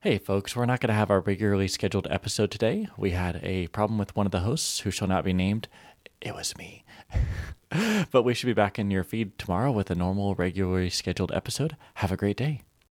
Hey folks, we're not going to have our regularly scheduled episode today. We had a problem with one of the hosts who shall not be named. It was me. But we should be back in your feed tomorrow with a normal, regularly scheduled episode. Have a great day.